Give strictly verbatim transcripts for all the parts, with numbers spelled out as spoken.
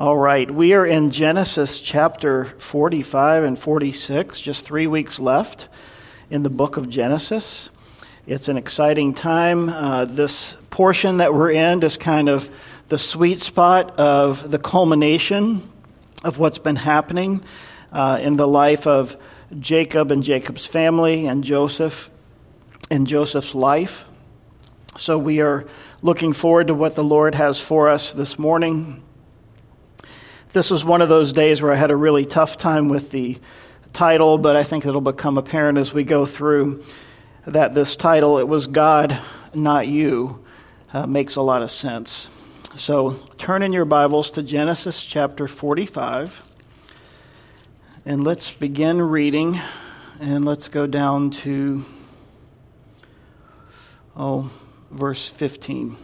All right, we are in Genesis chapter forty-five and forty-six, just three weeks left in the book of Genesis. It's an exciting time. Uh, this portion that we're in is kind of the sweet spot of the culmination of what's been happening uh, in the life of Jacob and Jacob's family and Joseph and Joseph's life. So we are looking forward to what the Lord has for us this morning. This was one of those days where I had a really tough time with the title, but I think it'll become apparent as we go through that this title, "It Was God, Not You," uh, makes a lot of sense. So turn in your Bibles to Genesis chapter forty-five, and let's begin reading, and let's go down to, oh, verse fifteen.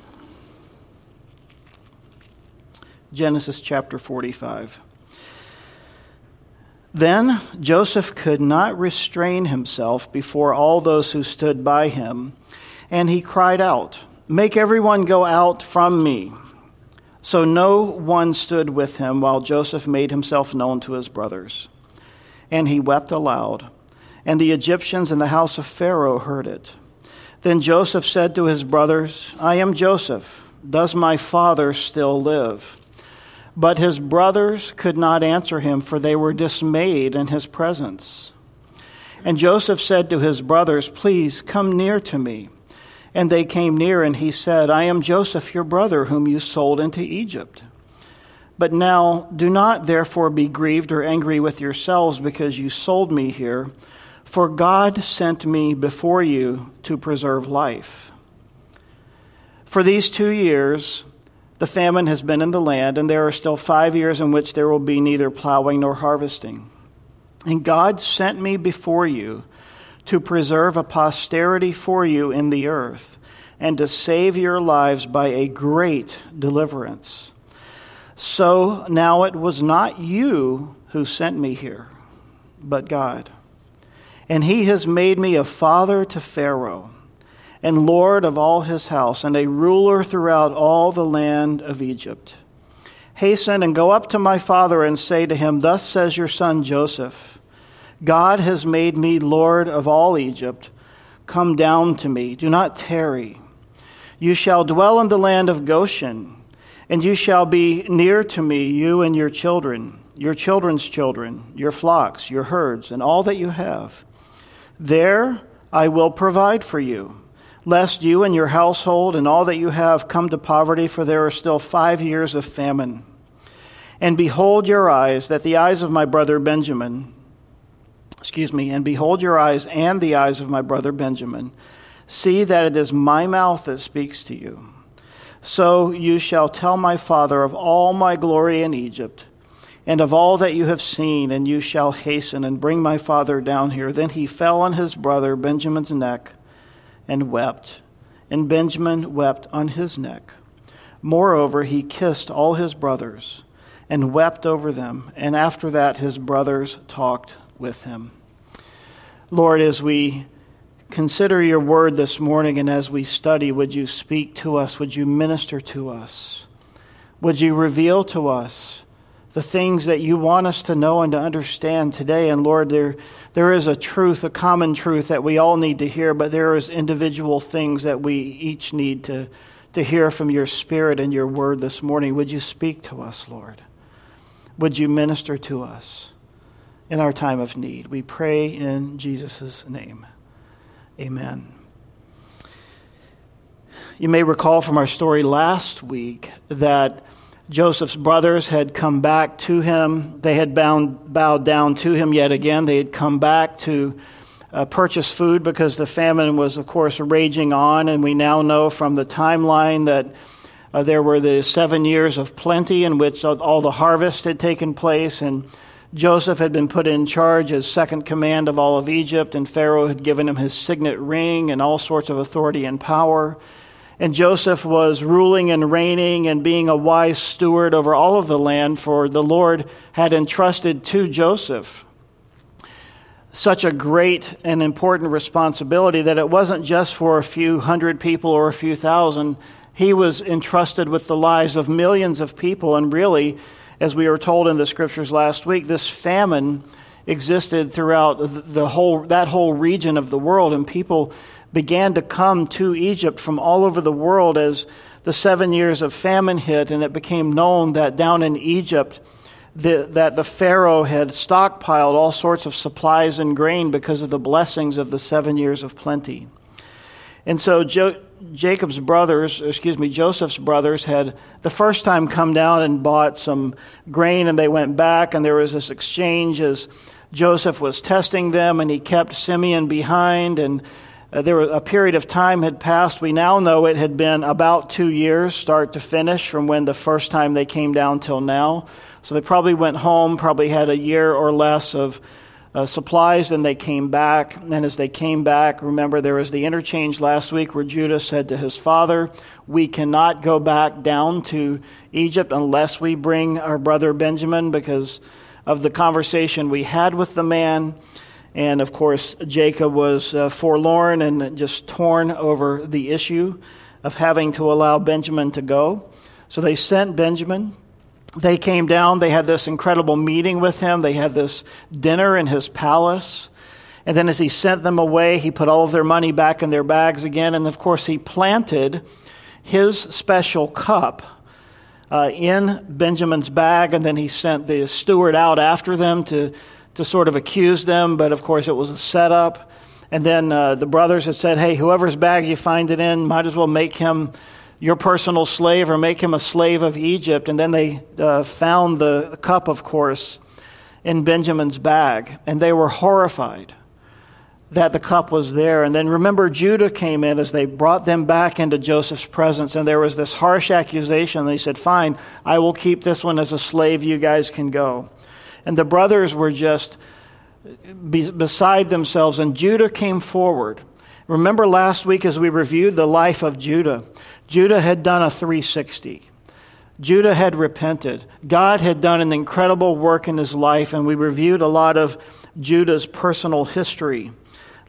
Genesis chapter forty-five. Then Joseph could not restrain himself before all those who stood by him, and he cried out, "Make everyone go out from me." So no one stood with him while Joseph made himself known to his brothers. And he wept aloud, and the Egyptians in the house of Pharaoh heard it. Then Joseph said to his brothers, "I am Joseph. Does my father still live?" But his brothers could not answer him, for they were dismayed in his presence. And Joseph said to his brothers, "Please come near to me." And they came near, and he said, "I am Joseph, your brother, whom you sold into Egypt. But now do not therefore be grieved or angry with yourselves because you sold me here, for God sent me before you to preserve life. For these two years the famine has been in the land, and there are still five years in which there will be neither plowing nor harvesting. And God sent me before you to preserve a posterity for you in the earth, and to save your lives by a great deliverance. So now it was not you who sent me here, but God. And he has made me a father to Pharaoh, and lord of all his house, and a ruler throughout all the land of Egypt. Hasten and go up to my father and say to him, Thus says your son Joseph, God has made me lord of all Egypt. Come down to me. Do not tarry. You shall dwell in the land of Goshen, and you shall be near to me, you and your children, your children's children, your flocks, your herds, and all that you have. There I will provide for you, lest you and your household and all that you have come to poverty, for there are still five years of famine. And behold your eyes, that the eyes of my brother Benjamin, excuse me, and behold your eyes and the eyes of my brother Benjamin, see that it is my mouth that speaks to you. So you shall tell my father of all my glory in Egypt, and of all that you have seen, and you shall hasten and bring my father down here." Then he fell on his brother Benjamin's neck and wept, and Benjamin wept on his neck. Moreover, he kissed all his brothers and wept over them, and after that his brothers talked with him. Lord, as we consider your word this morning and as we study, would you speak to us? Would you minister to us? Would you reveal to us the things that you want us to know and to understand today? And Lord, there there is a truth, a common truth that we all need to hear, but there is individual things that we each need to, to hear from your Spirit and your word this morning. Would you speak to us, Lord? Would you minister to us in our time of need? We pray in Jesus' name. Amen. You may recall from our story last week that Joseph's brothers had come back to him. They had bound, bowed down to him yet again. They had come back to uh, purchase food because the famine was, of course, raging on. And we now know from the timeline that uh, there were the seven years of plenty in which all the harvest had taken place. And Joseph had been put in charge as second command of all of Egypt. And Pharaoh had given him his signet ring and all sorts of authority and power. And Joseph was ruling and reigning and being a wise steward over all of the land, for the Lord had entrusted to Joseph such a great and important responsibility that it wasn't just for a few hundred people or a few thousand. He was entrusted with the lives of millions of people, and really as we were told in the scriptures last week, this famine existed throughout the whole that whole region of the world, and people began to come to Egypt from all over the world as the seven years of famine hit, and it became known that down in Egypt the, that the Pharaoh had stockpiled all sorts of supplies and grain because of the blessings of the seven years of plenty. And so jo- Jacob's brothers, excuse me, Joseph's brothers had the first time come down and bought some grain, and they went back, and there was this exchange as Joseph was testing them, and he kept Simeon behind, and Uh, there was a period of time had passed. We now know it had been about two years, start to finish, from when the first time they came down till now. So they probably went home, probably had a year or less of uh, supplies, and they came back. And as they came back, remember there was the interchange last week where Judah said to his father, "We cannot go back down to Egypt unless we bring our brother Benjamin," because of the conversation we had with the man. And, of course, Jacob was uh, forlorn and just torn over the issue of having to allow Benjamin to go. So they sent Benjamin. They came down. They had this incredible meeting with him. They had this dinner in his palace. And then as he sent them away, he put all of their money back in their bags again. And, of course, he planted his special cup uh, in Benjamin's bag. And then he sent the steward out after them to to sort of accuse them, but of course it was a setup. And then uh, the brothers had said, "Hey, whoever's bag you find it in, might as well make him your personal slave or make him a slave of Egypt." And then they uh, found the, the cup, of course, in Benjamin's bag. And they were horrified that the cup was there. And then remember, Judah came in as they brought them back into Joseph's presence. And there was this harsh accusation. And they said, "Fine, I will keep this one as a slave. You guys can go." And the brothers were just beside themselves, and Judah came forward. Remember last week as we reviewed the life of Judah, Judah had done a three sixty. Judah had repented. God had done an incredible work in his life, and we reviewed a lot of Judah's personal history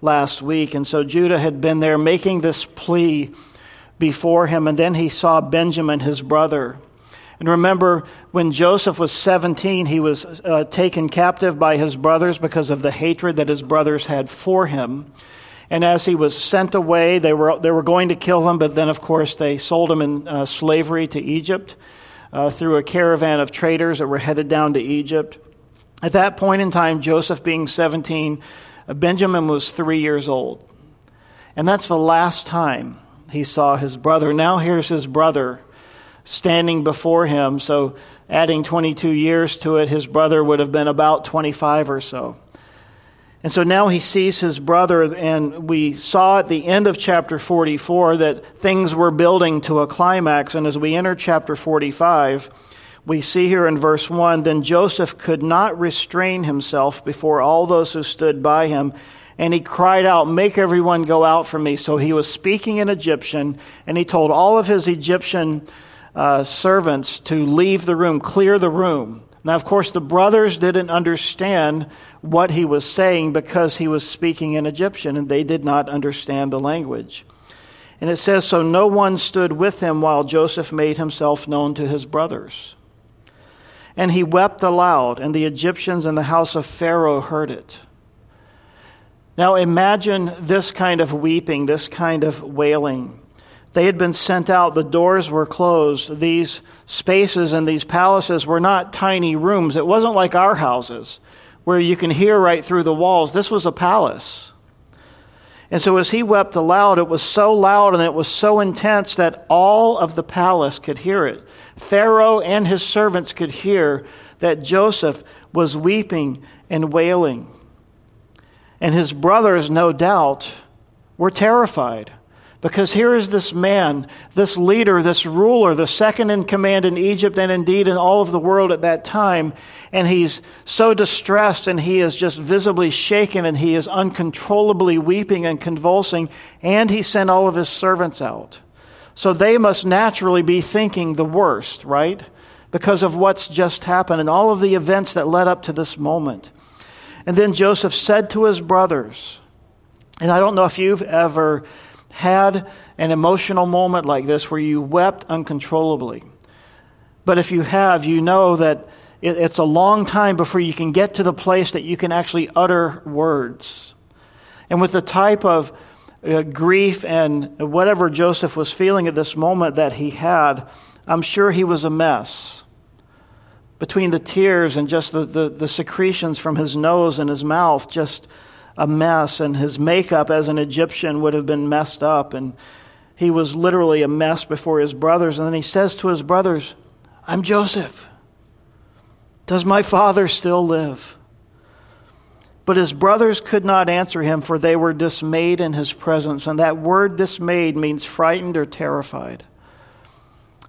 last week. And so Judah had been there making this plea before him, and then he saw Benjamin, his brother. And remember, when Joseph was seventeen, he was uh, taken captive by his brothers because of the hatred that his brothers had for him. And as he was sent away, they were they were going to kill him, but then, of course, they sold him in uh, slavery to Egypt uh, through a caravan of traders that were headed down to Egypt. At that point in time, Joseph being seventeen, Benjamin was three years old. And that's the last time he saw his brother. Now here's his brother standing before him. So adding twenty-two years to it, his brother would have been about twenty-five or so. And so now he sees his brother, and we saw at the end of chapter forty-four that things were building to a climax. And as we enter chapter forty-five, we see here in verse one, "Then Joseph could not restrain himself before all those who stood by him, and he cried out, 'Make everyone go out from me.'" So he was speaking in Egyptian, and he told all of his Egyptian Uh, servants to leave the room, clear the room. Now, of course, the brothers didn't understand what he was saying because he was speaking in Egyptian, and they did not understand the language. And it says, "So no one stood with him while Joseph made himself known to his brothers. And he wept aloud, and the Egyptians in the house of Pharaoh heard it." Now imagine this kind of weeping, this kind of wailing. They had been sent out. The doors were closed. These spaces and these palaces were not tiny rooms. It wasn't like our houses where you can hear right through the walls. This was a palace. And so as he wept aloud, it was so loud and it was so intense that all of the palace could hear it. Pharaoh and his servants could hear that Joseph was weeping and wailing. And his brothers, no doubt, were terrified. Because here is this man, this leader, this ruler, the second in command in Egypt and indeed in all of the world at that time, and he's so distressed and he is just visibly shaken and he is uncontrollably weeping and convulsing, and he sent all of his servants out. So they must naturally be thinking the worst, right? Because of what's just happened and all of the events that led up to this moment. And then Joseph said to his brothers, and I don't know if you've ever had an emotional moment like this where you wept uncontrollably. But if you have, you know that It, it's a long time before you can get to the place that you can actually utter words. And with the type of uh, grief and whatever Joseph was feeling at this moment that he had, I'm sure he was a mess. Between the tears and just the, the, the secretions from his nose and his mouth, just a mess. And his makeup as an Egyptian would have been messed up. And he was literally a mess before his brothers. And then he says to his brothers, "I'm Joseph. Does my father still live?" But his brothers could not answer him, for they were dismayed in his presence. And that word dismayed means frightened or terrified.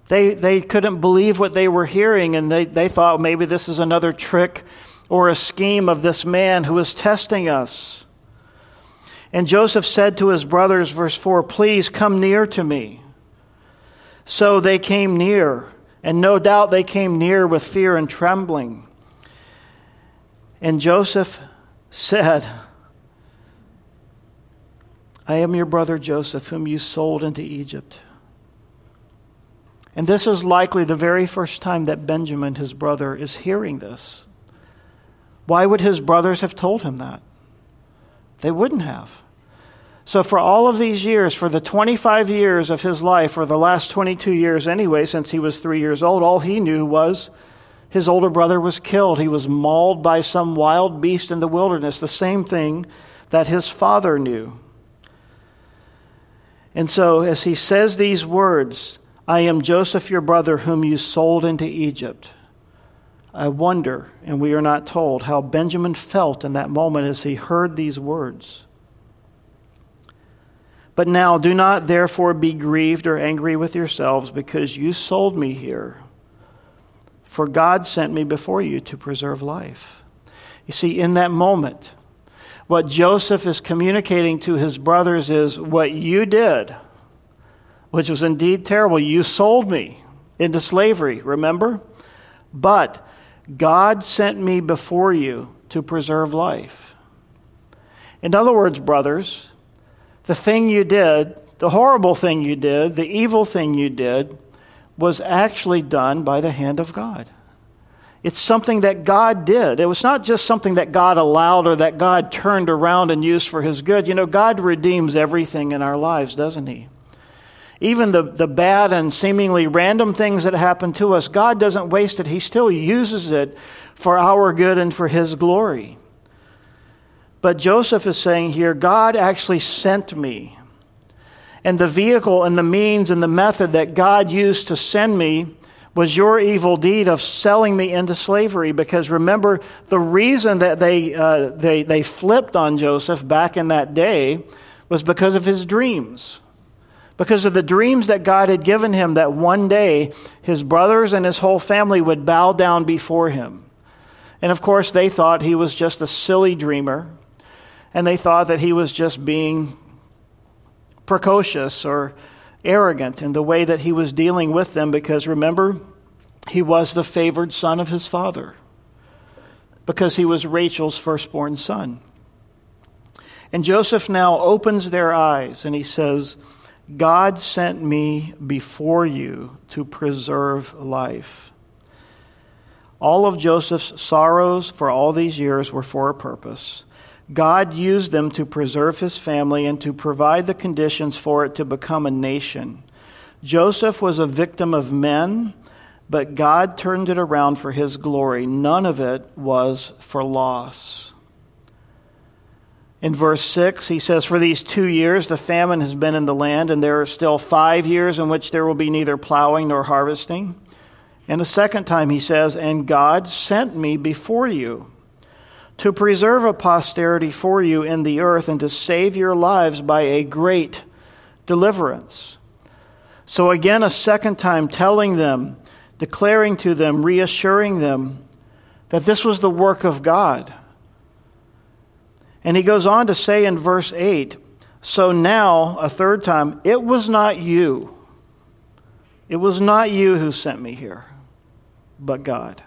They they couldn't believe what they were hearing, and they, they thought maybe this is another trick or a scheme of this man who is testing us. And Joseph said to his brothers, verse four, "Please come near to me." So they came near, and no doubt they came near with fear and trembling. And Joseph said, "I am your brother Joseph, whom you sold into Egypt." And this is likely the very first time that Benjamin, his brother, is hearing this. Why would his brothers have told him that? They wouldn't have. So for all of these years, for the twenty-five years of his life, or the last twenty-two years anyway, since he was three years old, all he knew was his older brother was killed. He was mauled by some wild beast in the wilderness, the same thing that his father knew. And so as he says these words, "I am Joseph, your brother, whom you sold into Egypt," I wonder, and we are not told, how Benjamin felt in that moment as he heard these words. "But now do not therefore be grieved or angry with yourselves, because you sold me here. For God sent me before you to preserve life." You see, in that moment, what Joseph is communicating to his brothers is, what you did, which was indeed terrible. You sold me into slavery, remember? But God sent me before you to preserve life. In other words, brothers, the thing you did, the horrible thing you did, the evil thing you did, was actually done by the hand of God. It's something that God did. It was not just something that God allowed or that God turned around and used for his good. You know, God redeems everything in our lives, doesn't he? Even the, the bad and seemingly random things that happen to us, God doesn't waste it. He still uses it for our good and for his glory. But Joseph is saying here, God actually sent me. And the vehicle and the means and the method that God used to send me was your evil deed of selling me into slavery. Because remember, the reason that they, uh, they, they flipped on Joseph back in that day was because of his dreams. Because of the dreams that God had given him, that one day his brothers and his whole family would bow down before him. And of course, they thought he was just a silly dreamer. And they thought that he was just being precocious or arrogant in the way that he was dealing with them. Because remember, he was the favored son of his father. Because he was Rachel's firstborn son. And Joseph now opens their eyes and he says, God sent me before you to preserve life. All of Joseph's sorrows for all these years were for a purpose. God used them to preserve his family and to provide the conditions for it to become a nation. Joseph was a victim of men, but God turned it around for his glory. None of it was for loss. In verse six, he says, "For these two years the famine has been in the land, and there are still five years in which there will be neither plowing nor harvesting." And a second time he says, "And God sent me before you to preserve a posterity for you in the earth and to save your lives by a great deliverance." So again, a second time telling them, declaring to them, reassuring them that this was the work of God. And he goes on to say in verse eight, "So now," a third time, "it was not you. It was not you who sent me here, but God.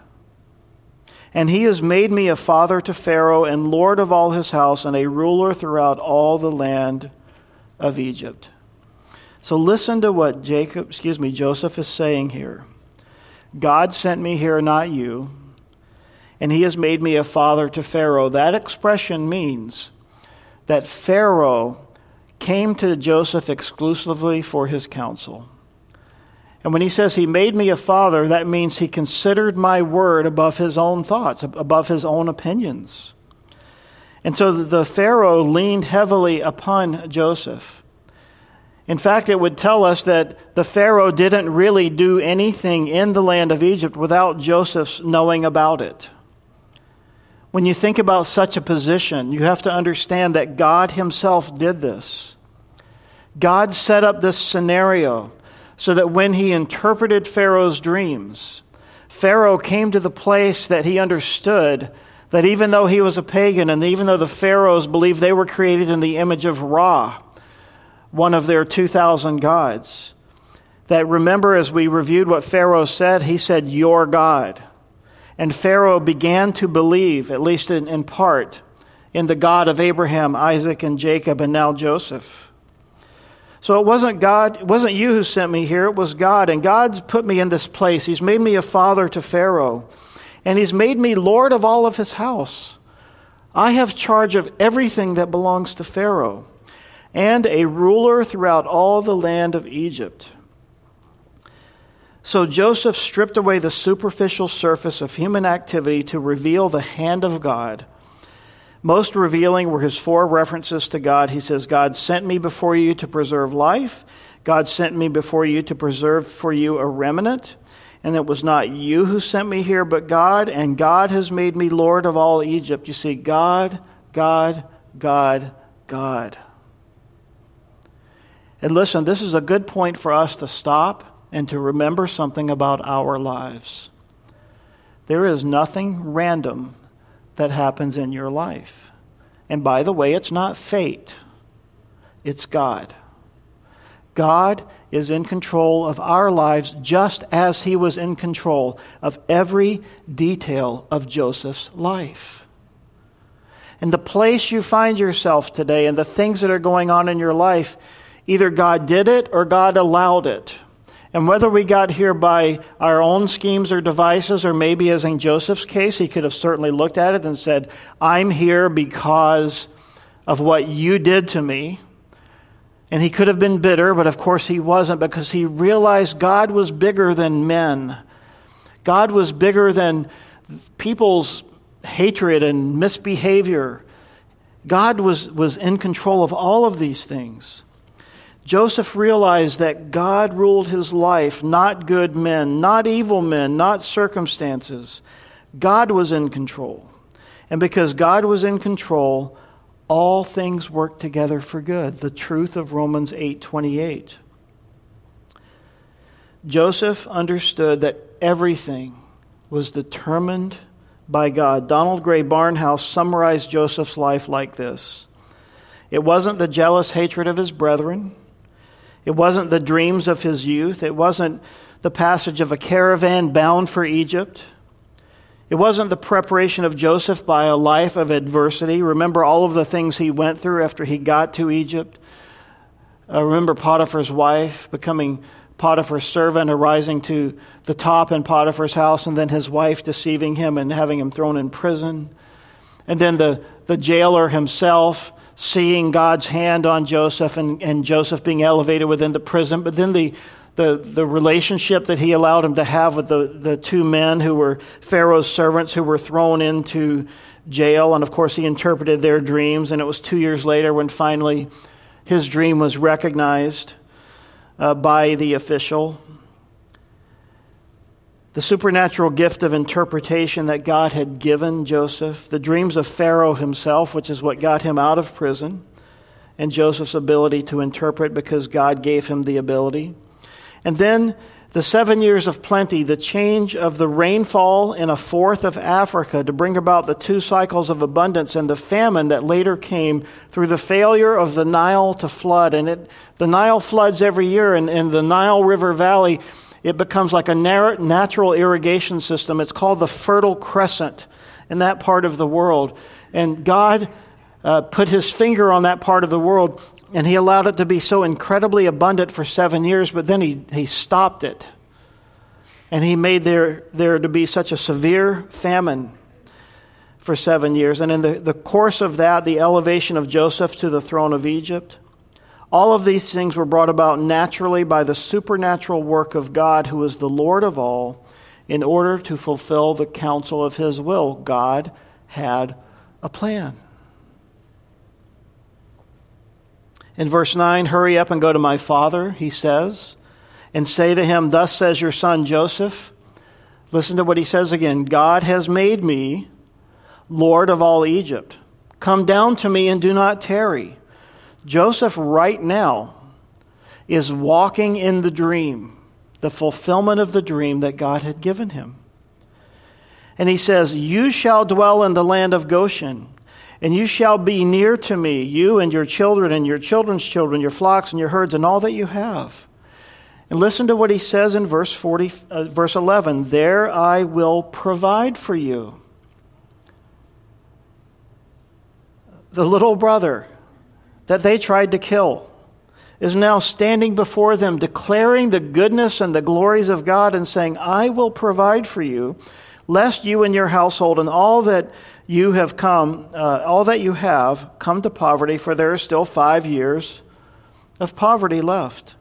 And he has made me a father to Pharaoh and lord of all his house and a ruler throughout all the land of Egypt." So listen to what Jacob, excuse me, Joseph is saying here. God sent me here, not you. and he has made me a father to Pharaoh. That expression means that Pharaoh came to Joseph exclusively for his counsel. And when he says he made me a father, that means he considered my word above his own thoughts, above his own opinions. And so the Pharaoh leaned heavily upon Joseph. In fact, it would tell us that the Pharaoh didn't really do anything in the land of Egypt without Joseph's knowing about it. When you think about such a position, you have to understand that God himself did this. God set up this scenario so that when he interpreted Pharaoh's dreams, Pharaoh came to the place that he understood that even though he was a pagan and even though the Pharaohs believed they were created in the image of Ra, one of their two thousand gods, that remember as we reviewed what Pharaoh said, he said, "Your God." And Pharaoh began to believe, at least in, in part, in the God of Abraham, Isaac, and Jacob, and now Joseph. So it wasn't God, it wasn't you who sent me here, it was God. And God's put me in this place. He's made me a father to Pharaoh. And he's made me lord of all of his house. I have charge of everything that belongs to Pharaoh, and a ruler throughout all the land of Egypt. So Joseph stripped away the superficial surface of human activity to reveal the hand of God. Most revealing were his four references to God. He says, God sent me before you to preserve life. God sent me before you to preserve for you a remnant. And it was not you who sent me here, but God. And God has made me Lord of all Egypt. You see, God, God, God, God. And listen, this is a good point for us to stop and to remember something about our lives. There is nothing random that happens in your life. And by the way, it's not fate. It's God. God is in control of our lives just as he was in control of every detail of Joseph's life. And the place you find yourself today and the things that are going on in your life, either God did it or God allowed it. And whether we got here by our own schemes or devices, or maybe as in Joseph's case, he could have certainly looked at it and said, I'm here because of what you did to me. And he could have been bitter, but of course he wasn't, because he realized God was bigger than men. God was bigger than people's hatred and misbehavior. God was, was in control of all of these things. Joseph realized that God ruled his life, not good men, not evil men, not circumstances. God was in control. And because God was in control, all things work together for good. The truth of Romans eight twenty-eight. Joseph understood that everything was determined by God. Donald Gray Barnhouse summarized Joseph's life like this. It wasn't the jealous hatred of his brethren. It wasn't the dreams of his youth. It wasn't the passage of a caravan bound for Egypt. It wasn't the preparation of Joseph by a life of adversity. Remember all of the things he went through after he got to Egypt. Uh, remember Potiphar's wife becoming Potiphar's servant, arising to the top in Potiphar's house, and then his wife deceiving him and having him thrown in prison. And then the, the jailer himself seeing God's hand on Joseph and, and Joseph being elevated within the prison. But then the, the, the relationship that he allowed him to have with the, the two men who were Pharaoh's servants who were thrown into jail. And of course, he interpreted their dreams. And it was two years later when finally his dream was recognized uh, by the official. The supernatural gift of interpretation that God had given Joseph, the dreams of Pharaoh himself, which is what got him out of prison, and Joseph's ability to interpret because God gave him the ability. And then the seven years of plenty, the change of the rainfall in a fourth of Africa to bring about the two cycles of abundance and the famine that later came through the failure of the Nile to flood. And it, the Nile floods every year, and, and the Nile River Valley, it becomes like a natural irrigation system. It's called the Fertile Crescent in that part of the world. And God uh, put his finger on that part of the world, and he allowed it to be so incredibly abundant for seven years, but then he, he stopped it. And he made there, there to be such a severe famine for seven years. And in the, the course of that, the elevation of Joseph to the throne of Egypt. All of these things were brought about naturally by the supernatural work of God, who is the Lord of all, in order to fulfill the counsel of his will. God had a plan. In verse nine, hurry up and go to my father, he says, and say to him, thus says your son Joseph. Listen to what he says again. God has made me Lord of all Egypt. Come down to me and do not tarry. Joseph right now is walking in the dream, the fulfillment of the dream that God had given him. And he says, you shall dwell in the land of Goshen, and you shall be near to me, you and your children and your children's children, your flocks and your herds and all that you have. And listen to what he says in verse forty, uh, verse eleven. There I will provide for you. The little brother that they tried to kill is now standing before them, declaring the goodness and the glories of God and saying, I will provide for you, lest you and your household and all that you have come, uh, all that you have come to poverty, for there are still five years of poverty left.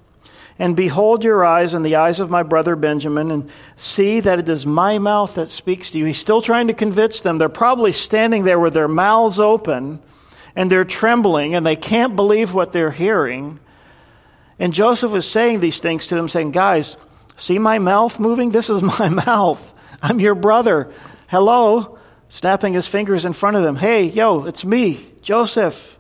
And behold your eyes and the eyes of my brother Benjamin, and see that it is my mouth that speaks to you. He's still trying to convince them. They're probably standing there with their mouths open, and they're trembling, and they can't believe what they're hearing. And Joseph was saying these things to them, saying, guys, see my mouth moving? This is my mouth. I'm your brother. Hello? Snapping his fingers in front of them. Hey, yo, it's me, Joseph.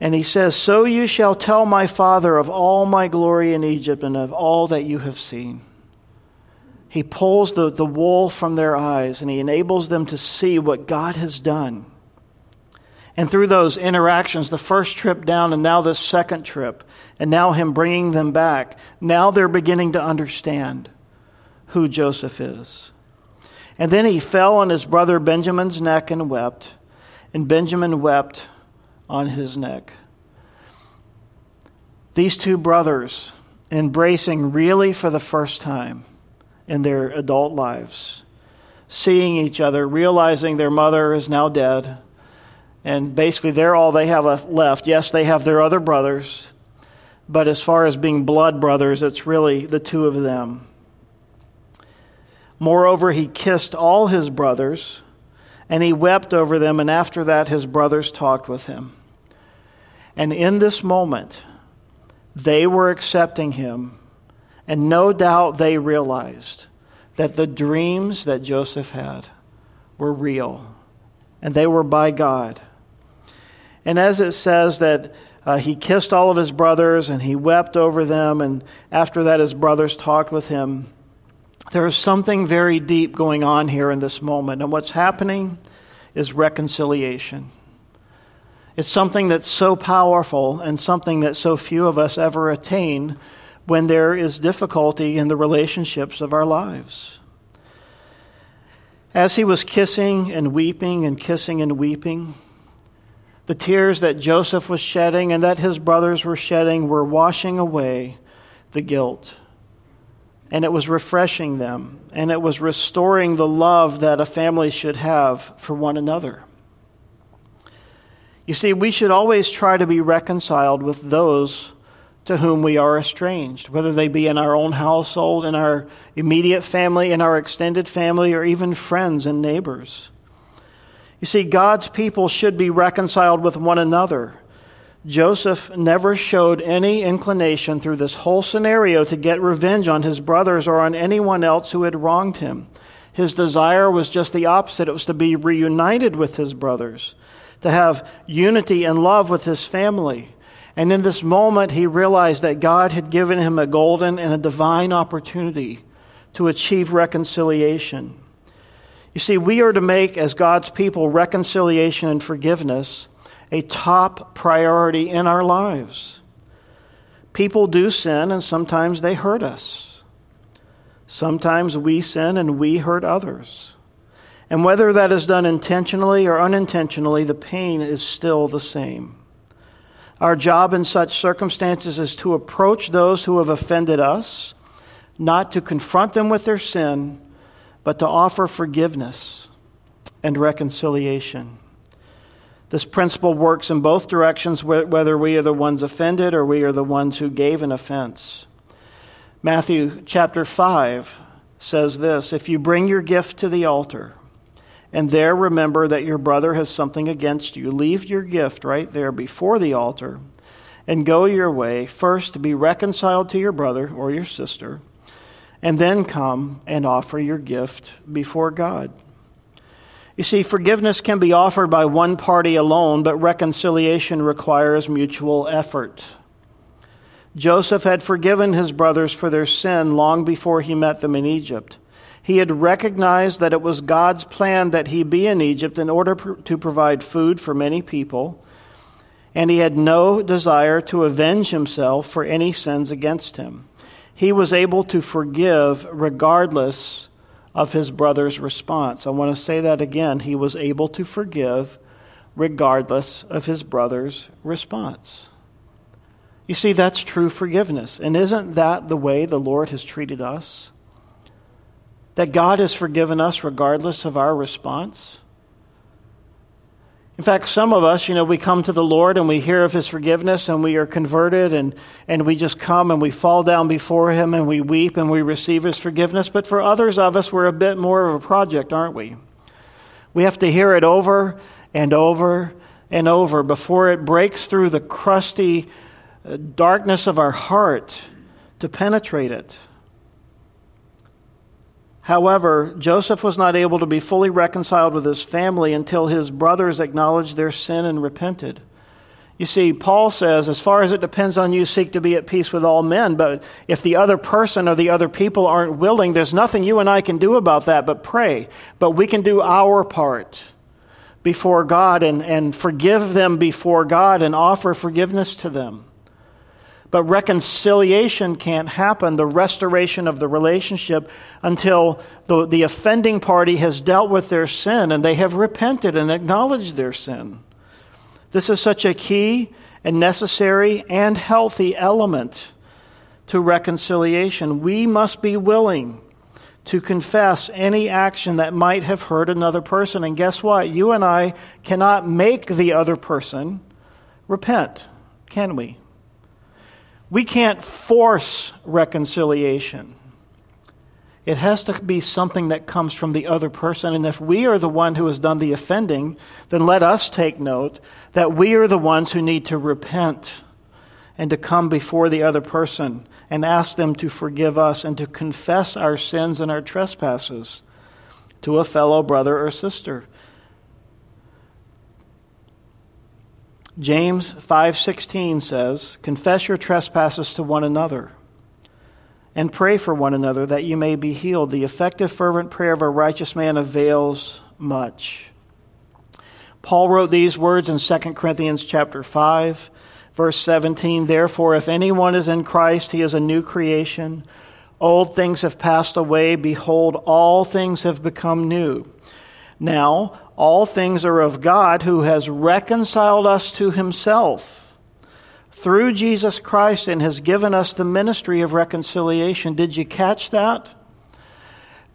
And he says, so you shall tell my father of all my glory in Egypt and of all that you have seen. He pulls the, the wool from their eyes, and he enables them to see what God has done. And through those interactions, the first trip down and now this second trip, and now him bringing them back, now they're beginning to understand who Joseph is. And then he fell on his brother Benjamin's neck and wept, and Benjamin wept on his neck. These two brothers embracing really for the first time in their adult lives, seeing each other, realizing their mother is now dead, and basically they're all they have left. Yes, they have their other brothers, but as far as being blood brothers, it's really the two of them. Moreover, he kissed all his brothers, and he wept over them, and after that his brothers talked with him. And in this moment, they were accepting him, and no doubt they realized that the dreams that Joseph had were real, and they were by God. And as it says that uh, he kissed all of his brothers, and he wept over them, and after that his brothers talked with him, there is something very deep going on here in this moment. And what's happening is reconciliation. It's something that's so powerful and something that so few of us ever attain when there is difficulty in the relationships of our lives. As he was kissing and weeping and kissing and weeping, the tears that Joseph was shedding and that his brothers were shedding were washing away the guilt. And it was refreshing them, and it was restoring the love that a family should have for one another. You see, we should always try to be reconciled with those to whom we are estranged, whether they be in our own household, in our immediate family, in our extended family, or even friends and neighbors. You see, God's people should be reconciled with one another. Joseph never showed any inclination through this whole scenario to get revenge on his brothers or on anyone else who had wronged him. His desire was just the opposite. It was to be reunited with his brothers, to have unity and love with his family. And in this moment, he realized that God had given him a golden and a divine opportunity to achieve reconciliation. You see, we are to make, as God's people, reconciliation and forgiveness a top priority in our lives. People do sin, and sometimes they hurt us. Sometimes we sin and we hurt others. And whether that is done intentionally or unintentionally, the pain is still the same. Our job in such circumstances is to approach those who have offended us, not to confront them with their sin, but to offer forgiveness and reconciliation. This principle works in both directions, whether we are the ones offended or we are the ones who gave an offense. Matthew chapter five says this, "If you bring your gift to the altar, and there remember that your brother has something against you, leave your gift right there before the altar, and go your way, first to be reconciled to your brother or your sister, and then come and offer your gift before God." You see, forgiveness can be offered by one party alone, but reconciliation requires mutual effort. Joseph had forgiven his brothers for their sin long before he met them in Egypt. He had recognized that it was God's plan that he be in Egypt in order to provide food for many people, and he had no desire to avenge himself for any sins against him. He was able to forgive regardless of his brother's response. I want to say that again. He was able to forgive regardless of his brother's response. You see, that's true forgiveness. And isn't that the way the Lord has treated us? That God has forgiven us regardless of our response? In fact, some of us, you know, we come to the Lord and we hear of his forgiveness and we are converted and, and we just come and we fall down before him and we weep and we receive his forgiveness. But for others of us, we're a bit more of a project, aren't we? We have to hear it over and over and over before it breaks through the crusty darkness of our heart to penetrate it. However, Joseph was not able to be fully reconciled with his family until his brothers acknowledged their sin and repented. You see, Paul says, as far as it depends on you, seek to be at peace with all men. But if the other person or the other people aren't willing, there's nothing you and I can do about that but pray. But we can do our part before God and, and forgive them before God and offer forgiveness to them. But reconciliation can't happen, the restoration of the relationship, until the, the offending party has dealt with their sin and they have repented and acknowledged their sin. This is such a key and necessary and healthy element to reconciliation. We must be willing to confess any action that might have hurt another person. And guess what? You and I cannot make the other person repent, can we? We can't force reconciliation. It has to be something that comes from the other person. And if we are the one who has done the offending, then let us take note that we are the ones who need to repent and to come before the other person and ask them to forgive us and to confess our sins and our trespasses to a fellow brother or sister. James five sixteen says, "Confess your trespasses to one another and pray for one another that you may be healed. The effective, fervent prayer of a righteous man avails much." Paul wrote these words in Second Corinthians chapter five, verse seventeen, "Therefore, if anyone is in Christ, he is a new creation. Old things have passed away. Behold, all things have become new. Now, all things are of God, who has reconciled us to himself through Jesus Christ and has given us the ministry of reconciliation." Did you catch that?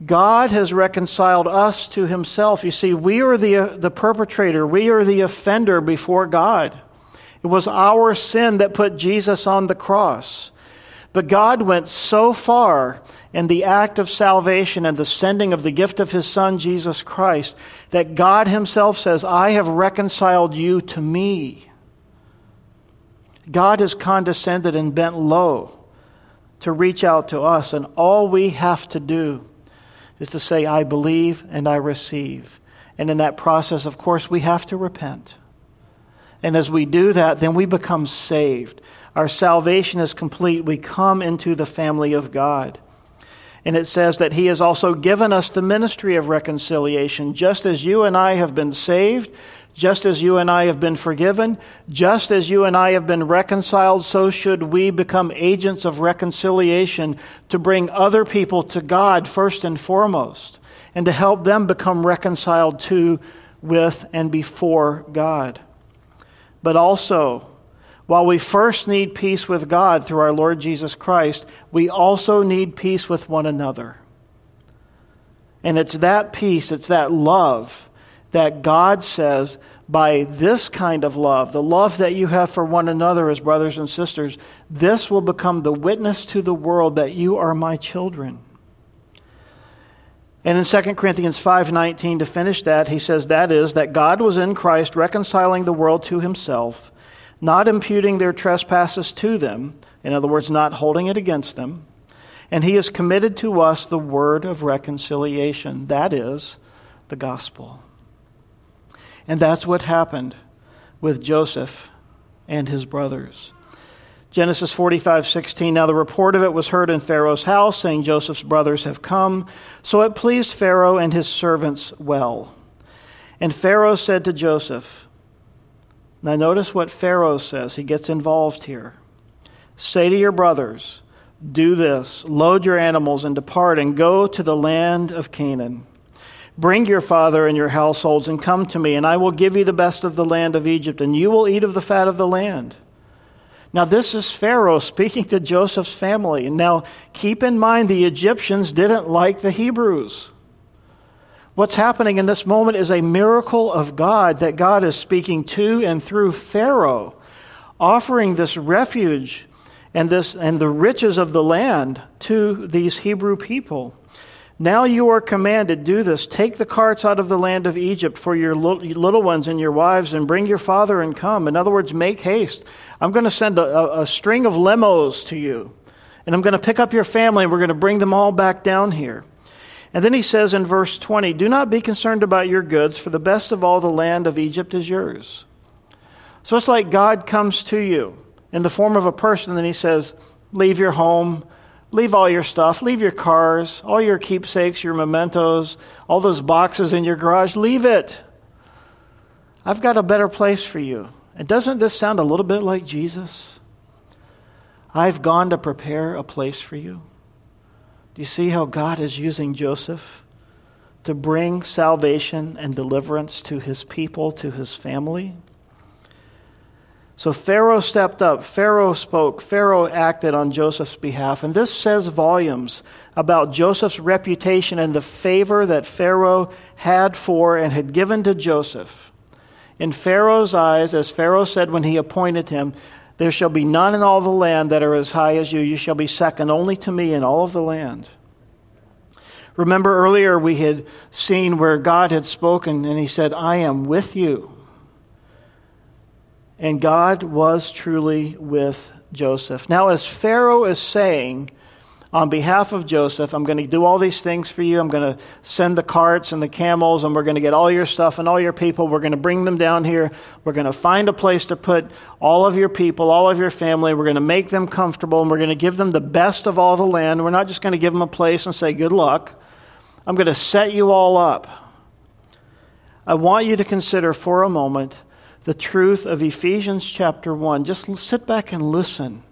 God has reconciled us to himself. You see, we are the, the perpetrator. We are the offender before God. It was our sin that put Jesus on the cross. But God went so far in the act of salvation and the sending of the gift of his Son, Jesus Christ, that God himself says, "I have reconciled you to me." God has condescended and bent low to reach out to us, and all we have to do is to say, "I believe and I receive." And in that process, of course, we have to repent. And as we do that, then we become saved. Our salvation is complete. We come into the family of God. And it says that he has also given us the ministry of reconciliation. Just as you and I have been saved, just as you and I have been forgiven, just as you and I have been reconciled, so should we become agents of reconciliation to bring other people to God first and foremost, and to help them become reconciled to, with, and before God. But also, while we first need peace with God through our Lord Jesus Christ, we also need peace with one another. And it's that peace, it's that love that God says, by this kind of love, the love that you have for one another as brothers and sisters, this will become the witness to the world that you are my children. And in Second Corinthians five nineteen, to finish that, he says, that is, that God was in Christ reconciling the world to himself, not imputing their trespasses to them, in other words, not holding it against them, and he has committed to us the word of reconciliation, that is, the gospel. And that's what happened with Joseph and his brothers. Genesis forty-five sixteen, now the report of it was heard in Pharaoh's house, saying, Joseph's brothers have come. So it pleased Pharaoh and his servants well. And Pharaoh said to Joseph, now notice what Pharaoh says. He gets involved here. Say to your brothers, do this, load your animals and depart and go to the land of Canaan. Bring your father and your households and come to me, and I will give you the best of the land of Egypt, and you will eat of the fat of the land. Now this is Pharaoh speaking to Joseph's family. And now keep in mind, the Egyptians didn't like the Hebrews. What's happening in this moment is a miracle of God, that God is speaking to and through Pharaoh, offering this refuge and this and the riches of the land to these Hebrew people. Now you are commanded, do this, take the carts out of the land of Egypt for your little ones and your wives, and bring your father and come. In other words, make haste. I'm going to send a, a string of limos to you, and I'm going to pick up your family, and we're going to bring them all back down here. And then he says in verse twenty, do not be concerned about your goods, for the best of all the land of Egypt is yours. So it's like God comes to you in the form of a person, and he says, leave your home, leave all your stuff, leave your cars, all your keepsakes, your mementos, all those boxes in your garage, leave it. I've got a better place for you. And doesn't this sound a little bit like Jesus? I've gone to prepare a place for you. Do you see how God is using Joseph to bring salvation and deliverance to his people, to his family? So Pharaoh stepped up, Pharaoh spoke, Pharaoh acted on Joseph's behalf. And this says volumes about Joseph's reputation and the favor that Pharaoh had for and had given to Joseph. In Pharaoh's eyes, as Pharaoh said when he appointed him, there shall be none in all the land that are as high as you. You shall be second only to me in all of the land. Remember earlier we had seen where God had spoken and he said, I am with you. And God was truly with Joseph. Now, as Pharaoh is saying, on behalf of Joseph, I'm going to do all these things for you. I'm going to send the carts and the camels, and we're going to get all your stuff and all your people. We're going to bring them down here. We're going to find a place to put all of your people, all of your family. We're going to make them comfortable, and we're going to give them the best of all the land. We're not just going to give them a place and say, good luck. I'm going to set you all up. I want you to consider for a moment the truth of Ephesians chapter one. Just sit back and listen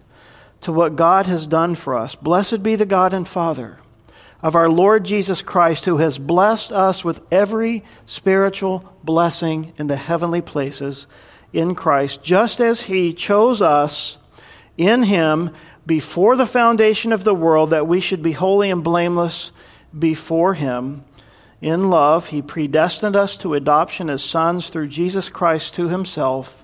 to what God has done for us. Blessed be the God and Father of our Lord Jesus Christ, who has blessed us with every spiritual blessing in the heavenly places in Christ, just as he chose us in him before the foundation of the world, that we should be holy and blameless before him. In love, he predestined us to adoption as sons through Jesus Christ to himself,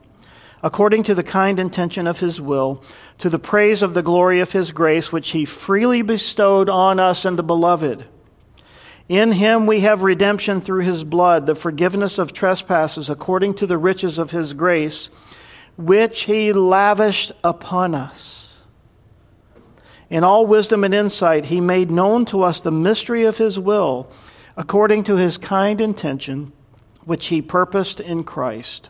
according to the kind intention of his will, to the praise of the glory of his grace, which he freely bestowed on us in the beloved. In him we have redemption through his blood, the forgiveness of trespasses, according to the riches of his grace, which he lavished upon us. In all wisdom and insight, he made known to us the mystery of his will, according to his kind intention, which he purposed in Christ.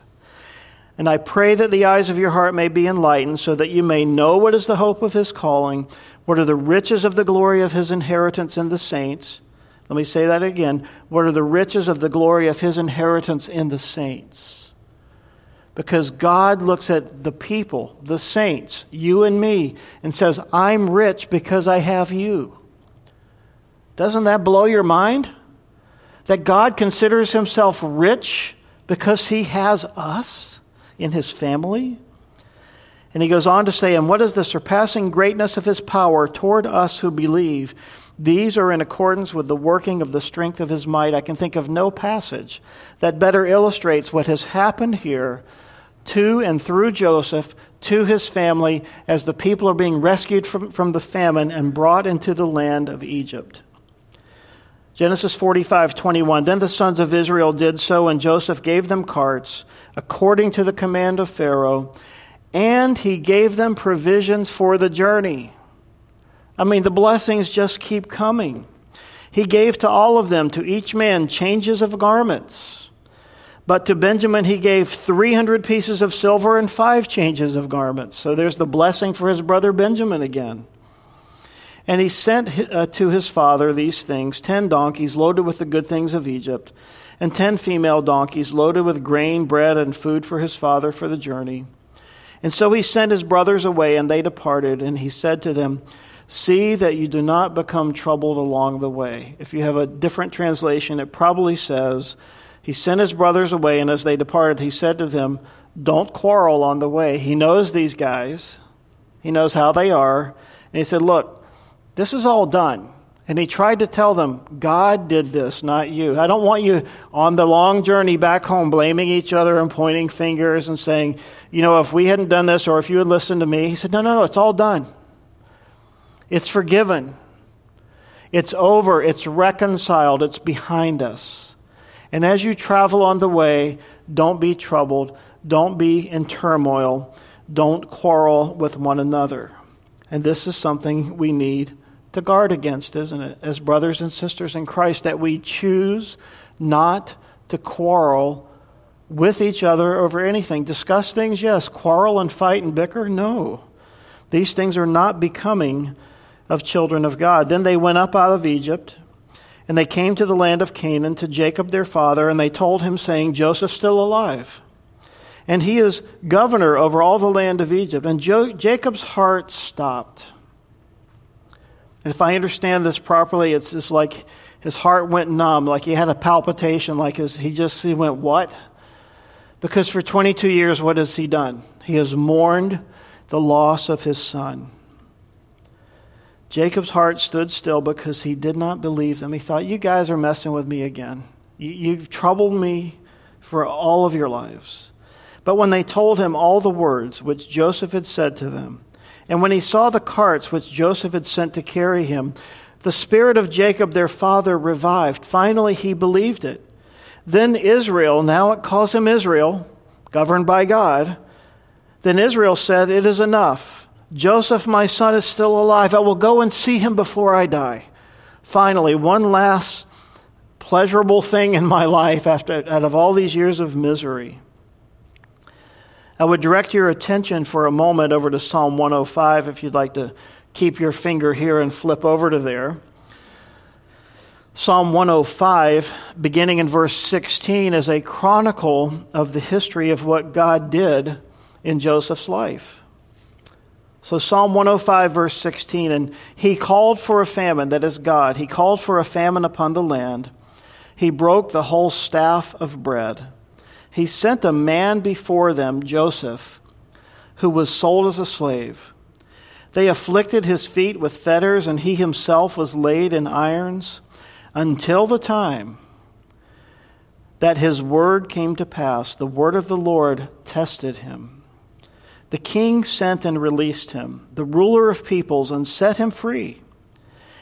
And I pray that the eyes of your heart may be enlightened, so that you may know what is the hope of his calling, what are the riches of the glory of his inheritance in the saints. Let me say that again. What are the riches of the glory of his inheritance in the saints? Because God looks at the people, the saints, you and me, and says, I'm rich because I have you. Doesn't that blow your mind? That God considers himself rich because he has us in his family. And he goes on to say, and what is the surpassing greatness of his power toward us who believe? These are in accordance with the working of the strength of his might. I can think of no passage that better illustrates what has happened here to and through Joseph, to his family, as the people are being rescued from, from the famine and brought into the land of Egypt. Genesis forty-five twenty-one. Then the sons of Israel did so, and Joseph gave them carts according to the command of Pharaoh, and he gave them provisions for the journey. I mean, the blessings just keep coming. He gave to all of them, to each man, changes of garments. But to Benjamin he gave three hundred pieces of silver and five changes of garments. So there's the blessing for his brother Benjamin again. And he sent uh, to his father these things, ten donkeys loaded with the good things of Egypt, and ten female donkeys loaded with grain, bread, and food for his father for the journey. And so he sent his brothers away, and they departed. And he said to them, see that you do not become troubled along the way. If you have a different translation, it probably says, he sent his brothers away, and as they departed, he said to them, don't quarrel on the way. He knows these guys. He knows how they are. And he said, look, this is all done. And he tried to tell them, God did this, not you. I don't want you on the long journey back home blaming each other and pointing fingers and saying, you know, if we hadn't done this or if you had listened to me. He said, no, no, no, it's all done. It's forgiven. It's over. It's reconciled. It's behind us. And as you travel on the way, don't be troubled. Don't be in turmoil. Don't quarrel with one another. And this is something we need to guard against, isn't it? As brothers and sisters in Christ, that we choose not to quarrel with each other over anything. Discuss things, yes. Quarrel and fight and bicker, no. These things are not becoming of children of God. Then they went up out of Egypt, and they came to the land of Canaan, to Jacob their father, and they told him, saying, Joseph's still alive, and he is governor over all the land of Egypt. And jo- Jacob's heart stopped. And if I understand this properly, it's just like his heart went numb, like he had a palpitation, like his, he just he went, what? Because for twenty-two years, what has he done? He has mourned the loss of his son. Jacob's heart stood still because he did not believe them. He thought, you guys are messing with me again. You, you've troubled me for all of your lives. But when they told him all the words which Joseph had said to them, and when he saw the carts which Joseph had sent to carry him, the spirit of Jacob their father revived. Finally, he believed it. Then Israel, now it calls him Israel, governed by God. Then Israel said, it is enough. Joseph, my son, is still alive. I will go and see him before I die. Finally, one last pleasurable thing in my life after out of all these years of misery. I would direct your attention for a moment over to Psalm one oh five if you'd like to keep your finger here and flip over to there. Psalm one oh five, beginning in verse sixteen, is a chronicle of the history of what God did in Joseph's life. So Psalm one oh five, verse sixteen, and he called for a famine, that is God. He called for a famine upon the land. He broke the whole staff of bread. He sent a man before them, Joseph, who was sold as a slave. They afflicted his feet with fetters, and he himself was laid in irons until the time that his word came to pass. The word of the Lord tested him. The king sent and released him, the ruler of peoples, and set him free.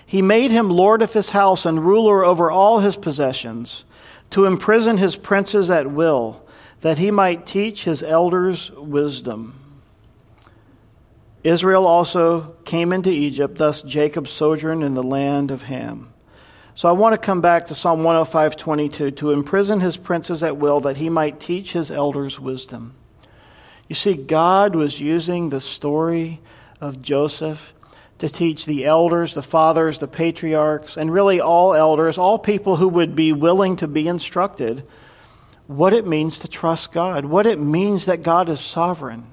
He made him lord of his house and ruler over all his possessions, to imprison his princes at will, that he might teach his elders wisdom. Israel also came into Egypt, thus Jacob sojourned in the land of Ham. So I want to come back to Psalm one oh five twenty-two, to imprison his princes at will, that he might teach his elders wisdom. You see, God was using the story of Joseph to teach the elders, the fathers, the patriarchs, and really all elders, all people who would be willing to be instructed, what it means to trust God, what it means that God is sovereign,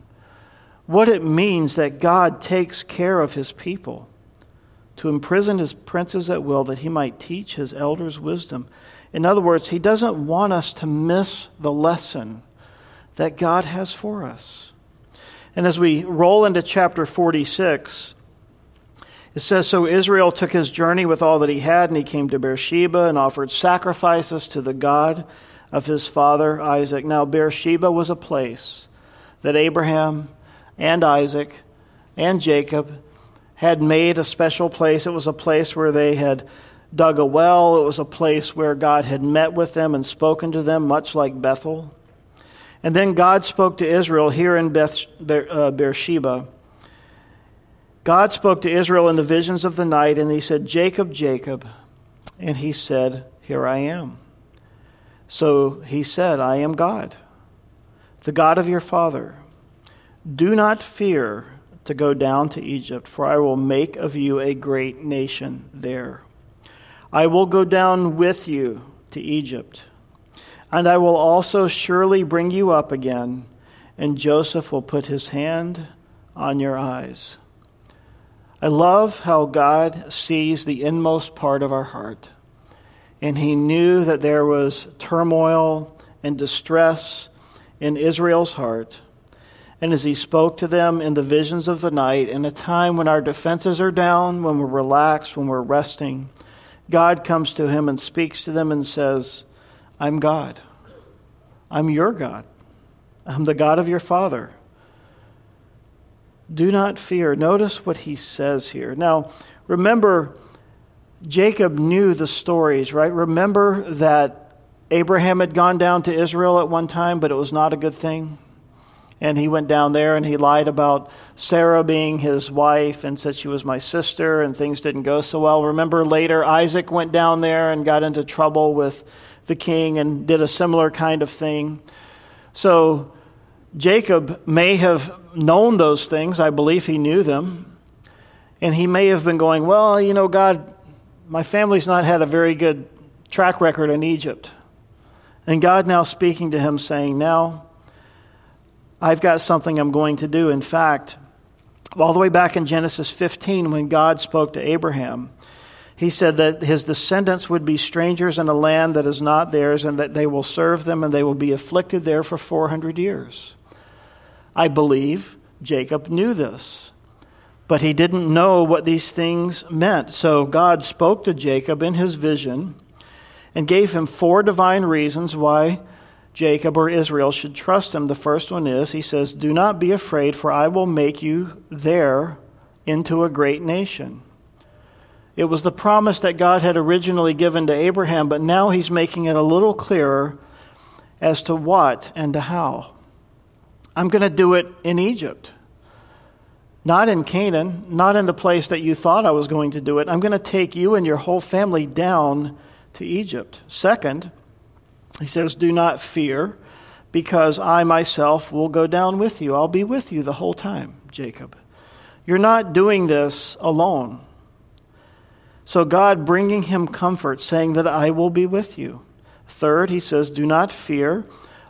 what it means that God takes care of his people, to imprison his princes at will, that he might teach his elders wisdom. In other words, he doesn't want us to miss the lesson that God has for us. And as we roll into chapter forty-six, it says, "So Israel took his journey with all that he had, and he came to Beersheba and offered sacrifices to the God of his father Isaac." Now Beersheba was a place that Abraham and Isaac and Jacob had made a special place. It was a place where they had dug a well. It was a place where God had met with them and spoken to them, much like Bethel. And then God spoke to Israel here in Beth, uh, Beersheba. God spoke to Israel in the visions of the night, and he said, "Jacob, Jacob." And he said, "Here I am." So he said, "I am God, the God of your father. Do not fear to go down to Egypt, for I will make of you a great nation there. I will go down with you to Egypt, and I will also surely bring you up again, and Joseph will put his hand on your eyes." I love how God sees the inmost part of our heart. And he knew that there was turmoil and distress in Israel's heart. And as he spoke to them in the visions of the night, in a time when our defenses are down, when we're relaxed, when we're resting, God comes to him and speaks to them and says, "I'm God. I'm your God. I'm the God of your father. Do not fear." Notice what he says here. Now, remember, Jacob knew the stories, right? Remember that Abraham had gone down to Israel at one time, but it was not a good thing. And he went down there and he lied about Sarah being his wife and said she was my sister, and things didn't go so well. Remember later, Isaac went down there and got into trouble with the king and did a similar kind of thing. So Jacob may have known those things. I believe he knew them. And he may have been going, "Well, you know, God, my family's not had a very good track record in Egypt." And God now speaking to him saying, "Now, I've got something I'm going to do." In fact, all the way back in Genesis fifteen, when God spoke to Abraham, he said that his descendants would be strangers in a land that is not theirs, and that they will serve them, and they will be afflicted there for four hundred years. I believe Jacob knew this. But he didn't know what these things meant. So God spoke to Jacob in his vision and gave him four divine reasons why Jacob or Israel should trust him. The first one is, he says, "Do not be afraid, for I will make you there into a great nation." It was the promise that God had originally given to Abraham, but now he's making it a little clearer as to what and to how. I'm going to do it in Egypt. Not in Canaan, not in the place that you thought I was going to do it. I'm going to take you and your whole family down to Egypt. Second, he says, "Do not fear, because I myself will go down with you." I'll be with you the whole time, Jacob. You're not doing this alone. So God bringing him comfort, saying that I will be with you. Third, he says, "Do not fear.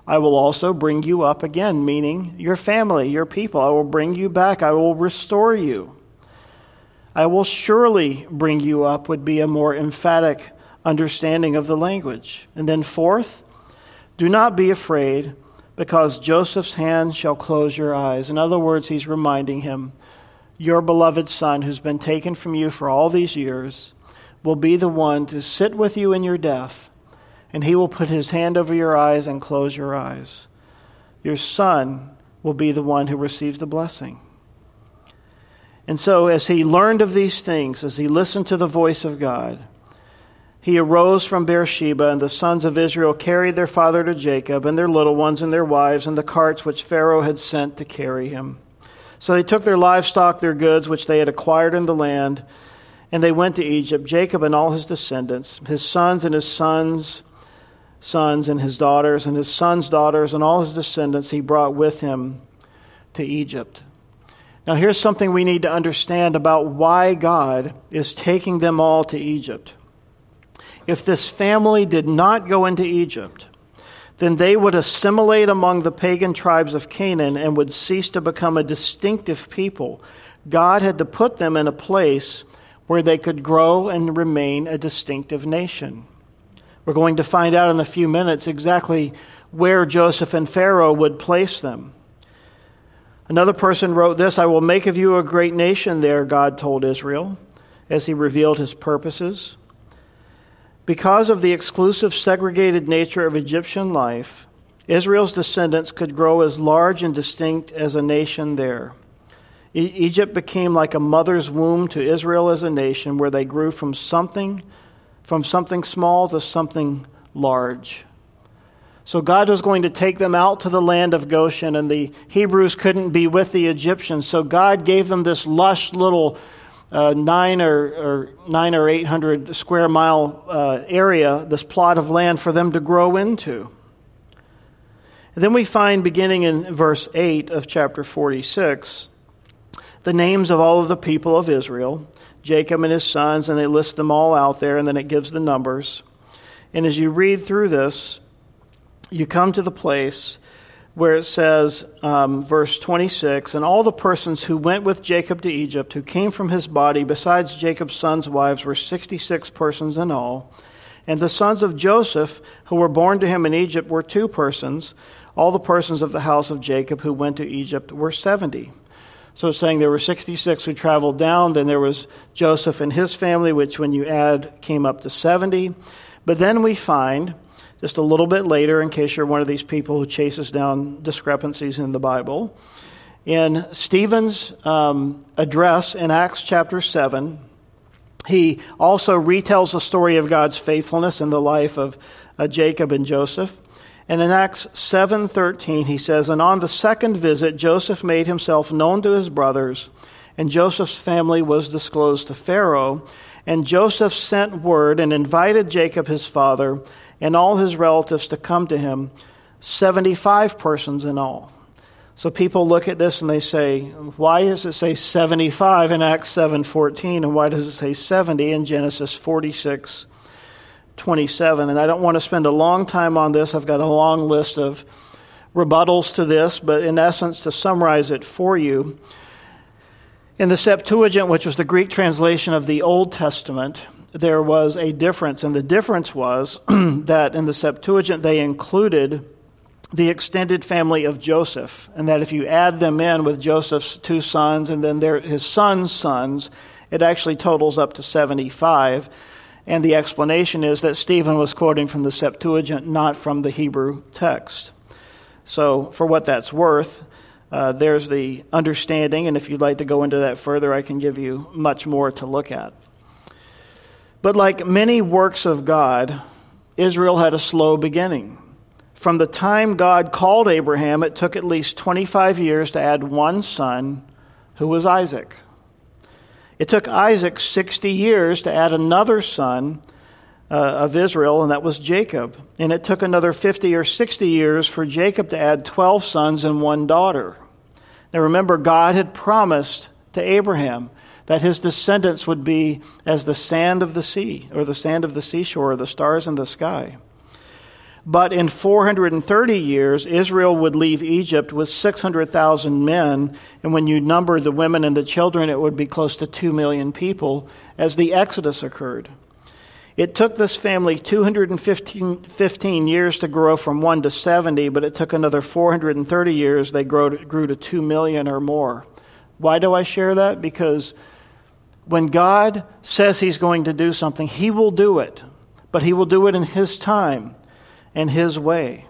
I will also bring you up again," meaning your family, your people. I will bring you back. I will restore you. "I will surely bring you up" would be a more emphatic understanding of the language. And then fourth, "Do not be afraid, because Joseph's hand shall close your eyes." In other words, he's reminding him, your beloved son who's been taken from you for all these years will be the one to sit with you in your death. And he will put his hand over your eyes and close your eyes. Your son will be the one who receives the blessing. And so as he learned of these things, as he listened to the voice of God, he arose from Beersheba, and the sons of Israel carried their father to Jacob, and their little ones and their wives, and the carts which Pharaoh had sent to carry him. So they took their livestock, their goods, which they had acquired in the land, and they went to Egypt, Jacob and all his descendants, his sons and his sons' sons and his daughters and his sons' daughters and all his descendants he brought with him to Egypt. Now here's something we need to understand about why God is taking them all to Egypt. If this family did not go into Egypt, then they would assimilate among the pagan tribes of Canaan and would cease to become a distinctive people. God had to put them in a place where they could grow and remain a distinctive nation. We're going to find out in a few minutes exactly where Joseph and Pharaoh would place them. Another person wrote this, "I will make of you a great nation there," God told Israel as he revealed his purposes. Because of the exclusive, segregated nature of Egyptian life, Israel's descendants could grow as large and distinct as a nation there. E- Egypt became like a mother's womb to Israel as a nation, where they grew from something, from something small to something large. So God was going to take them out to the land of Goshen, and the Hebrews couldn't be with the Egyptians. So God gave them this lush little uh, nine or, or nine or eight hundred square mile uh, area, this plot of land for them to grow into. And then we find, beginning in verse eight of chapter forty-six, the names of all of the people of Israel, Jacob and his sons, and they list them all out there, and then it gives the numbers. And as you read through this, you come to the place where it says, um, verse twenty-six, "And all the persons who went with Jacob to Egypt, who came from his body, besides Jacob's sons' wives, were sixty-six persons in all. And the sons of Joseph, who were born to him in Egypt, were two persons. All the persons of the house of Jacob who went to Egypt were seventy. So it's saying there were sixty-six who traveled down. Then there was Joseph and his family, which when you add came up to seventy. But then we find, just a little bit later, in case you're one of these people who chases down discrepancies in the Bible, in Stephen's um, address in Acts chapter seven, he also retells the story of God's faithfulness in the life of uh, Jacob and Joseph. And in Acts seven thirteen, he says, "And on the second visit, Joseph made himself known to his brothers, and Joseph's family was disclosed to Pharaoh. And Joseph sent word and invited Jacob his father and all his relatives to come to him, seventy-five persons in all." So people look at this and they say, why does it say seventy-five in Acts seven fourteen, and why does it say seventy in Genesis forty-six twenty-seven? And I don't want to spend a long time on this. I've got a long list of rebuttals to this, but in essence, to summarize it for you, in the Septuagint, which was the Greek translation of the Old Testament, there was a difference, and the difference was that in the Septuagint they included the extended family of Joseph, and that if you add them in with Joseph's two sons and then their, his son's sons, it actually totals up to seventy-five, and the explanation is that Stephen was quoting from the Septuagint, not from the Hebrew text. So for what that's worth, uh, there's the understanding, and if you'd like to go into that further, I can give you much more to look at. But like many works of God, Israel had a slow beginning. From the time God called Abraham, it took at least twenty-five years to add one son, who was Isaac. It took Isaac sixty years to add another son uh, of Israel, and that was Jacob. And it took another fifty or sixty years for Jacob to add twelve sons and one daughter. Now remember, God had promised to Abraham that his descendants would be as the sand of the sea, or the sand of the seashore, or the stars in the sky. But in four hundred thirty years, Israel would leave Egypt with six hundred thousand men, and when you number the women and the children, it would be close to two million people as the Exodus occurred. It took this family two hundred fifteen years to grow from one to seventy, but it took another four hundred thirty years. They grew to, grew to two million or more. Why do I share that? Because when God says he's going to do something, he will do it, but he will do it in his time and his way.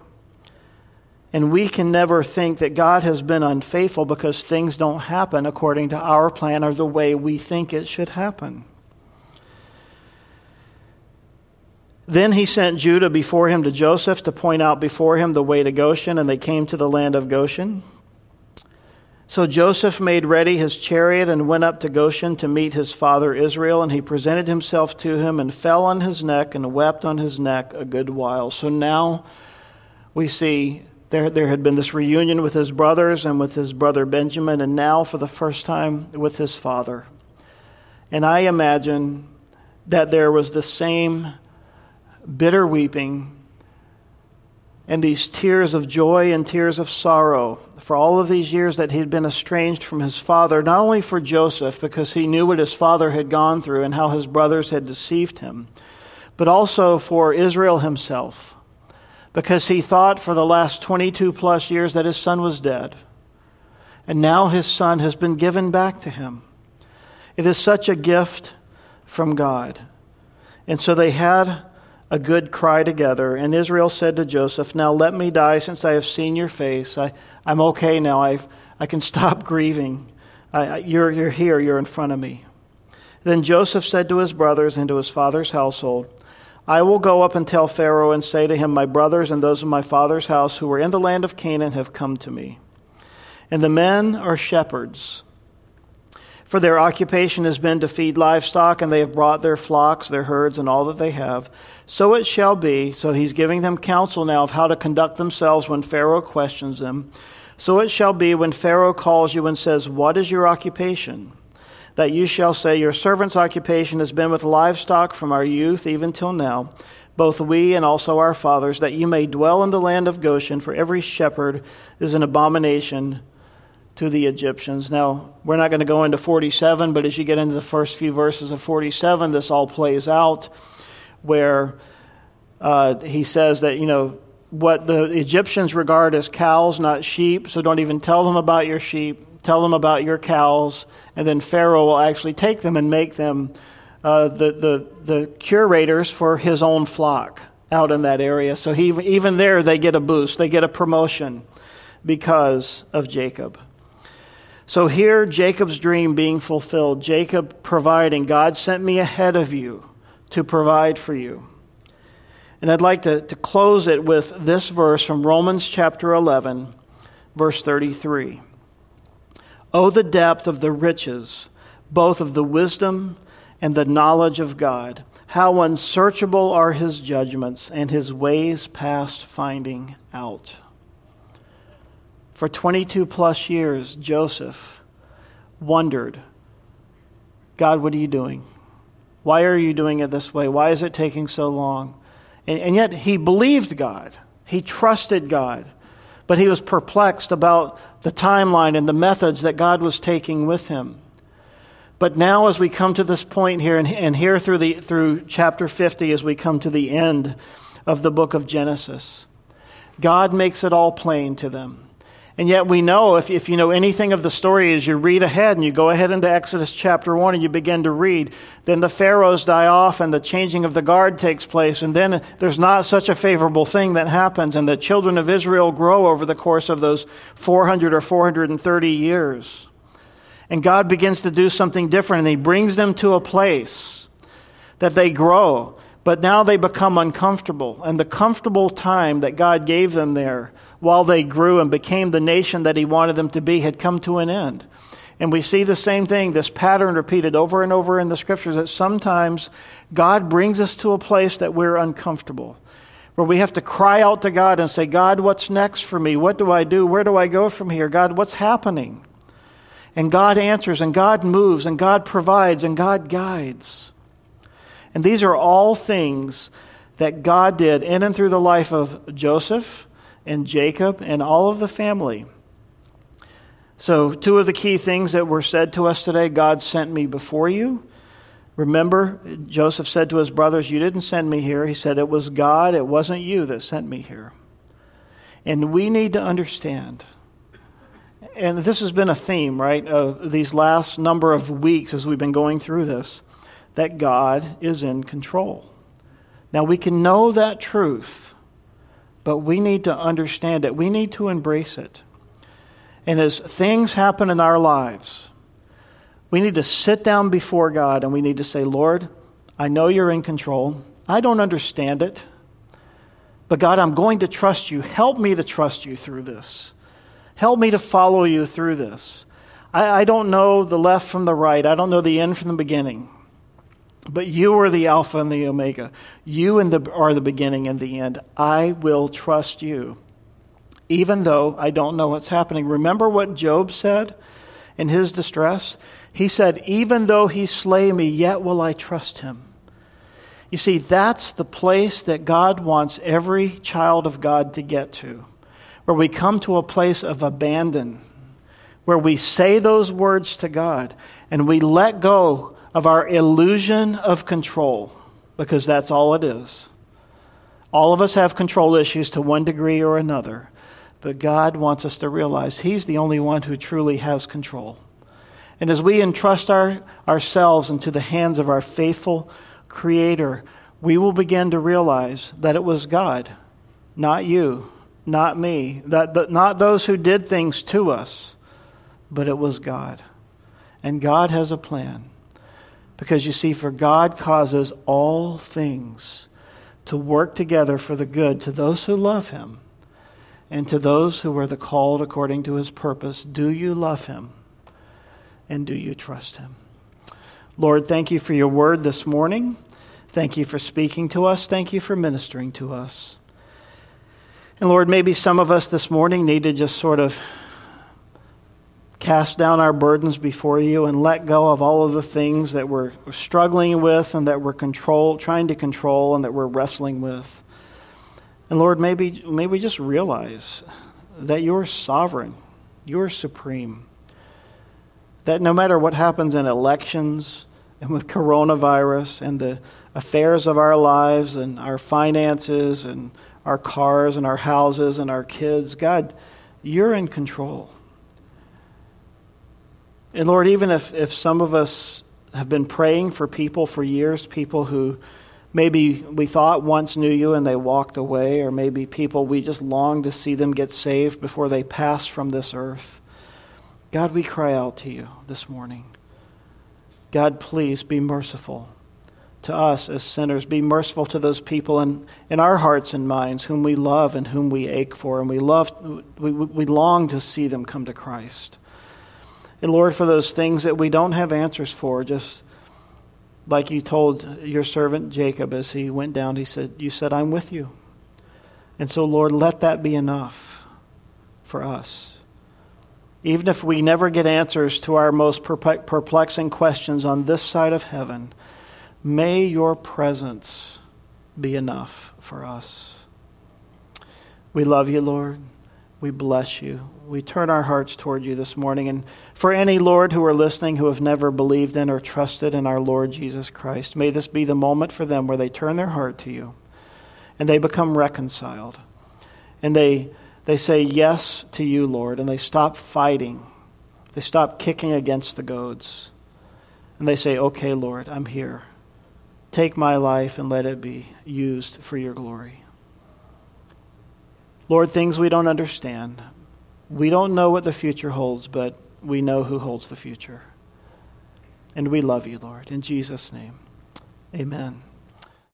And we can never think that God has been unfaithful because things don't happen according to our plan or the way we think it should happen. Then he sent Judah before him to Joseph to point out before him the way to Goshen, and they came to the land of Goshen. So Joseph made ready his chariot and went up to Goshen to meet his father Israel, and he presented himself to him and fell on his neck and wept on his neck a good while. So now we see there there had been this reunion with his brothers and with his brother Benjamin, and now for the first time with his father. And I imagine that there was the same bitter weeping and these tears of joy and tears of sorrow for all of these years that he had been estranged from his father, not only for Joseph, because he knew what his father had gone through and how his brothers had deceived him, but also for Israel himself, because he thought for the last twenty-two plus years that his son was dead. and now his son has been given back to him. It is such a gift from God. And so they had a good cry together, and Israel said to Joseph, now let me die since I have seen your face. I, I'm okay now. I've, I can stop grieving. I, I, you're, you're here. You're in front of me. Then Joseph said to his brothers and to his father's household, I will go up and tell Pharaoh and say to him, my brothers and those of my father's house who were in the land of Canaan have come to me. And the men are shepherds, for their occupation has been to feed livestock, and they have brought their flocks, their herds, and all that they have. So it shall be, so he's giving them counsel now of how to conduct themselves when Pharaoh questions them. So it shall be when Pharaoh calls you and says, what is your occupation? That you shall say, your servant's occupation has been with livestock from our youth even till now, both we and also our fathers, that you may dwell in the land of Goshen, for every shepherd is an abomination to the Egyptians. Now, we're not going to go into forty-seven, but as you get into the first few verses of forty-seven, this all plays out where uh, he says that, you know, what the Egyptians regard as cows, not sheep, so don't even tell them about your sheep, tell them about your cows, and then Pharaoh will actually take them and make them uh, the, the, the curators for his own flock out in that area. So he, even there, they get a boost, they get a promotion because of Jacob. So here, Jacob's dream being fulfilled, Jacob providing, God sent me ahead of you to provide for you. And I'd like to, to close it with this verse from Romans chapter eleven, verse thirty-three. Oh, the depth of the riches, both of the wisdom and the knowledge of God. How unsearchable are his judgments and his ways past finding out. For twenty-two plus years, Joseph wondered, God, what are you doing? Why are you doing it this way? Why is it taking so long? And, and yet he believed God. He trusted God. But he was perplexed about the timeline and the methods that God was taking with him. But now as we come to this point here, and, and here through, the, through chapter fifty, as we come to the end of the book of Genesis, God makes it all plain to them. And yet we know, if, if you know anything of the story, as you read ahead and you go ahead into Exodus chapter one and you begin to read, then the pharaohs die off and the changing of the guard takes place. And then there's not such a favorable thing that happens. And the children of Israel grow over the course of those four hundred or four hundred thirty years. And God begins to do something different. And he brings them to a place that they grow. But now they become uncomfortable. And the comfortable time that God gave them there, while they grew and became the nation that he wanted them to be, had come to an end. And we see the same thing, this pattern repeated over and over in the scriptures, that sometimes God brings us to a place that we're uncomfortable, where we have to cry out to God and say, God, what's next for me? What do I do? Where do I go from here? God, what's happening? And God answers, and God moves, and God provides, and God guides. And these are all things that God did in and through the life of Joseph and Jacob and all of the family. So two of the key things that were said to us today, God sent me before you. Remember, Joseph said to his brothers, you didn't send me here. He said, it was God, it wasn't you that sent me here. And we need to understand, and this has been a theme, right, of these last number of weeks as we've been going through this, that God is in control. Now we can know that truth, but we need to understand it. We need to embrace it. And as things happen in our lives, we need to sit down before God and we need to say, Lord, I know you're in control. I don't understand it. But God, I'm going to trust you. Help me to trust you through this. Help me to follow you through this. I, I don't know the left from the right. I don't know the end from the beginning. But you are the Alpha and the Omega. You and the, are the beginning and the end. I will trust you, even though I don't know what's happening. Remember what Job said in his distress? He said, even though he slay me, yet will I trust him. You see, that's the place that God wants every child of God to get to, where we come to a place of abandon, where we say those words to God, and we let go of our illusion of control, because that's all it is. All of us have control issues to one degree or another, But God wants us to realize He's the only one who truly has control. And as we entrust our, ourselves into the hands of our faithful Creator, we will begin to realize that it was God, not you, not me, that, that not those who did things to us, but it was God. And God has a plan. Because you see, for God causes all things to work together for the good to those who love Him and to those who are the called according to His purpose. Do you love Him? And do you trust Him? Lord, thank you for your word this morning. Thank you for speaking to us. Thank you for ministering to us. And Lord, maybe some of us this morning need to just sort of cast down our burdens before you and let go of all of the things that we're struggling with and that we're control, trying to control and that we're wrestling with. And Lord, maybe, maybe we just realize that you're sovereign, you're supreme. That no matter what happens in elections and with coronavirus and the affairs of our lives and our finances and our cars and our houses and our kids, God, you're in control. And Lord, even if, if some of us have been praying for people for years, people who maybe we thought once knew you and they walked away, or maybe people we just long to see them get saved before they pass from this earth, God, we cry out to you this morning. God, please be merciful to us as sinners. Be merciful to those people in, in our hearts and minds whom we love and whom we ache for, and we love, we, we long to see them come to Christ. And Lord, for those things that we don't have answers for, just like you told your servant Jacob as he went down, he said, you said, I'm with you. And so, Lord, let that be enough for us. Even if we never get answers to our most perplexing questions on this side of heaven, may your presence be enough for us. We love you, Lord. We bless you. We turn our hearts toward you this morning. And for any, Lord, who are listening who have never believed in or trusted in our Lord Jesus Christ, may this be the moment for them where they turn their heart to you and they become reconciled. And they They say yes to you, Lord, and they stop fighting. They stop kicking against the goads. And they say, okay, Lord, I'm here. Take my life and let it be used for your glory. Lord, things we don't understand. We don't know what the future holds, but we know who holds the future. And we love you, Lord. In Jesus' name, amen.